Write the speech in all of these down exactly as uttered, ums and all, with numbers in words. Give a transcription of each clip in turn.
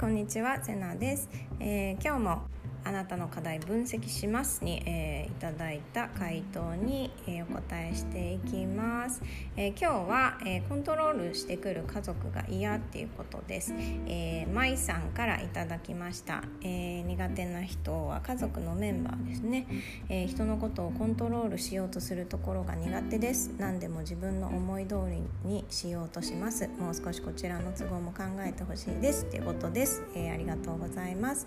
こんにちは、セナです、えー、今日もあなたの課題分析しますに、えー、いただいた回答に、えー、お答えしていきます、えー、今日は、えー、コントロールしてくる家族が嫌っていうことです。えー、まいさんからいただきました、えー、苦手な人は家族のメンバーですね、えー、人のことをコントロールしようとするところが苦手です。何でも自分の思い通りにしようとします。もう少しこちらの都合も考えてほしいですということです、えー、ありがとうございます。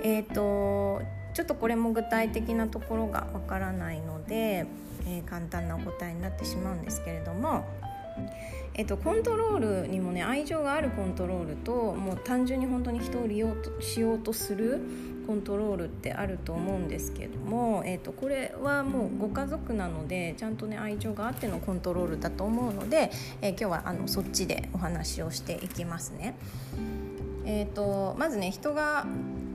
えーと、ちょっとこれも具体的なところがわからないので、えー、簡単なお答えになってしまうんですけれども、えーと、コントロールにもね、愛情があるコントロールと、もう単純に本当に人を利用しようとするコントロールってあると思うんですけれども、えーと、これはもうご家族なので、ちゃんとね、愛情があってのコントロールだと思うので、えー、今日はあのそっちでお話をしていきますね。えーと、まずね、人が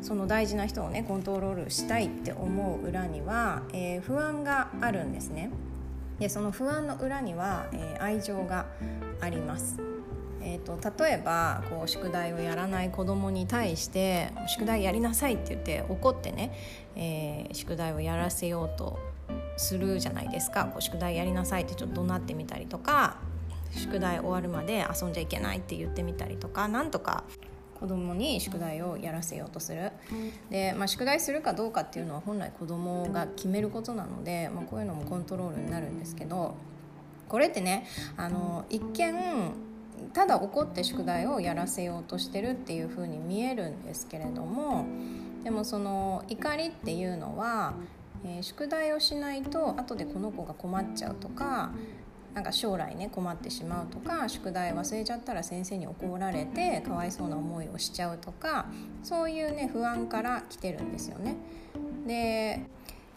その大事な人をねコントロールしたいって思う裏には、えー、不安があるんですね。で、その不安の裏には、えー、愛情があります。えーと、例えばこう宿題をやらない子供に対して宿題やりなさいって言って怒ってね、えー、宿題をやらせようとするじゃないですか。こう宿題やりなさいってちょっと怒鳴ってみたりとか、宿題終わるまで遊んじゃいけないって言ってみたりとか、なんとか子供に宿題をやらせようとする。で、まあ、宿題するかどうかっていうのは本来子供が決めることなので、まあ、こういうのもコントロールになるんですけど、これってね、あの一見ただ怒って宿題をやらせようとしてるっていう風に見えるんですけれども、でもその怒りっていうのは、えー、宿題をしないと後でこの子が困っちゃうとか、なんか将来ね困ってしまうとか、宿題忘れちゃったら先生に怒られてかわいそうな思いをしちゃうとか、そういうね不安から来てるんですよね。で、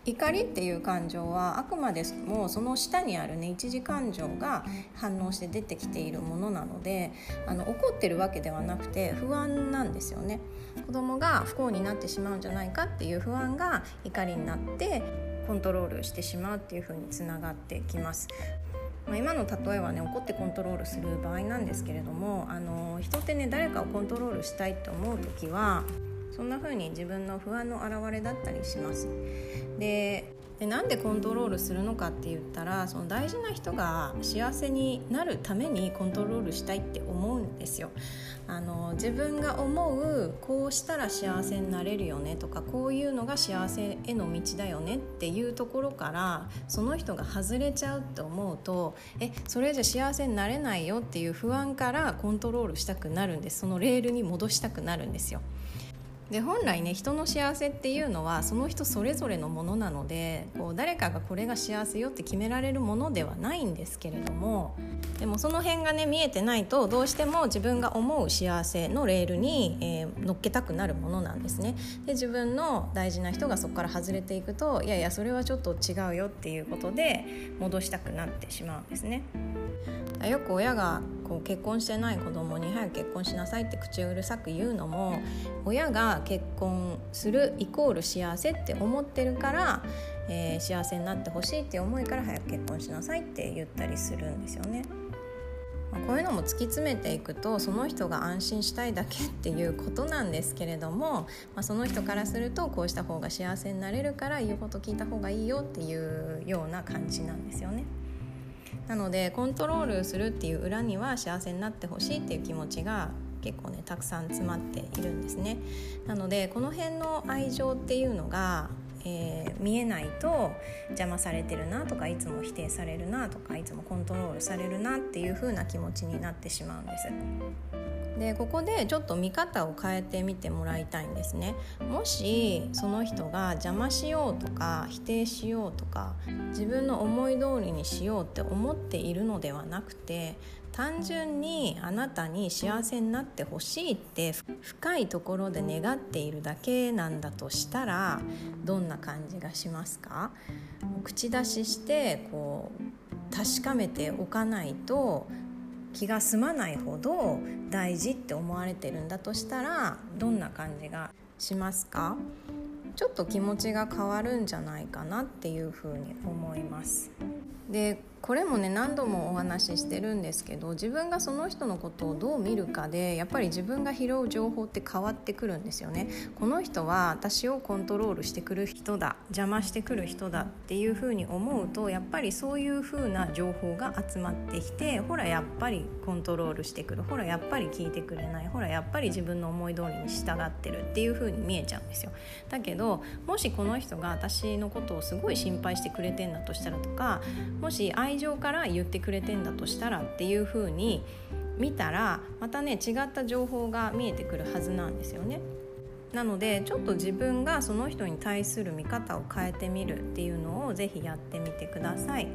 怒りっていう感情はあくまでもその下にあるね一次感情が反応して出てきているものなので、あの怒ってるわけではなくて不安なんですよね。子供が不幸になってしまうんじゃないかっていう不安が怒りになってコントロールしてしまうっていう風につながってきます。まあ、今の例えはね怒ってコントロールする場合なんですけれども、あの人ってね誰かをコントロールしたいと思うときはそんな風に自分の不安の表れだったりします。で、でなんでコントロールするのかって言ったら、その大事な人が幸せになるためにコントロールしたいって思うんですよ。あの自分が思うこうしたら幸せになれるよねとか、こういうのが幸せへの道だよねっていうところからその人が外れちゃうって思うと、えそれじゃ幸せになれないよっていう不安からコントロールしたくなるんです。そのレールに戻したくなるんですよ。で、本来ね人の幸せっていうのはその人それぞれのものなので、こう誰かがこれが幸せよって決められるものではないんですけれども、でもその辺がね見えてないとどうしても自分が思う幸せのレールに、えー、乗っけたくなるものなんですね。で、自分の大事な人がそこから外れていくと、いやいやそれはちょっと違うよっていうことで戻したくなってしまうんですね。よく親がこう結婚してない子供に早く結婚しなさいって口をうるさく言うのも、親が結婚するイコール幸せって思ってるから、えー、幸せになってほしいっていう思いから早く結婚しなさいって言ったりするんですよね。こういうのも突き詰めていくと、その人が安心したいだけっていうことなんですけれども、まあ、その人からするとこうした方が幸せになれるから言うこと聞いた方がいいよっていうような感じなんですよね。なのでコントロールするっていう裏には幸せになってほしいっていう気持ちが結構ねたくさん詰まっているんですね。なのでこの辺の愛情っていうのが、えー、見えないと邪魔されてるなとか、いつも否定されるなとか、いつもコントロールされるなっていう風な気持ちになってしまうんです。で、ここでちょっと見方を変えてみてもらいたいんですね。もしその人が邪魔しようとか否定しようとか、自分の思い通りにしようって思っているのではなくて、単純にあなたに幸せになってほしいって深いところで願っているだけなんだとしたら、どんな感じがしますか？口出ししてこう確かめておかないと気が済まないほど大事って思われてるんだとしたら、どんな感じがしますか？ちょっと気持ちが変わるんじゃないかなっていうふうに思います。で、これもね何度もお話ししてるんですけど、自分がその人のことをどう見るかでやっぱり自分が拾う情報って変わってくるんですよね。この人は私をコントロールしてくる人だ、邪魔してくる人だっていう風に思うと、やっぱりそういう風な情報が集まってきて、ほらやっぱりコントロールしてくる、ほらやっぱり聞いてくれない、ほらやっぱり自分の思い通りに従ってるっていう風に見えちゃうんですよ。だけどもしこの人が私のことをすごい心配してくれてんだとしたらとか、もし愛愛情から言ってくれてんだとしたらっていう風に見たら、またね違った情報が見えてくるはずなんですよね。なのでちょっと自分がその人に対する見方を変えてみるっていうのをぜひやってみてください。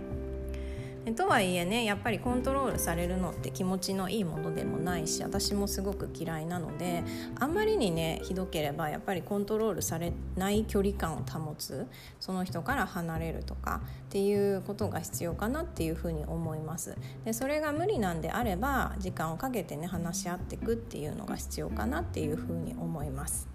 とはいえね、やっぱりコントロールされるのって気持ちのいいものでもないし、私もすごく嫌いなので、あんまりにねひどければやっぱりコントロールされない距離感を保つ、その人から離れるとかっていうことが必要かなっていうふうに思います。でそれが無理なんであれば、時間をかけてね話し合っていくっていうのが必要かなっていうふうに思います。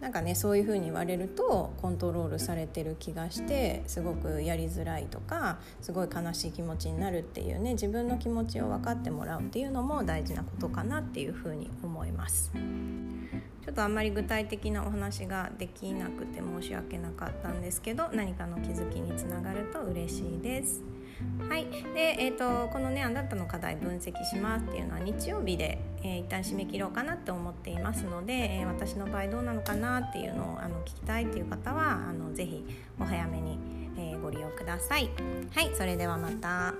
なんかねそういう風に言われるとコントロールされてる気がして、すごくやりづらいとか、すごい悲しい気持ちになるっていうね、自分の気持ちを分かってもらうっていうのも大事なことかなっていう風に思います。ちょっとあんまり具体的なお話ができなくて申し訳なかったんですけど、何かの気づきにつながると嬉しいです。はい、で、えーと、このねあなたの課題分析しますっていうのは日曜日で、えー、一旦締め切ろうかなって思っていますので、えー、私の場合どうなのかなっていうのをあの聞きたいっていう方はあのぜひお早めに、えー、ご利用ください。はい、それではまた。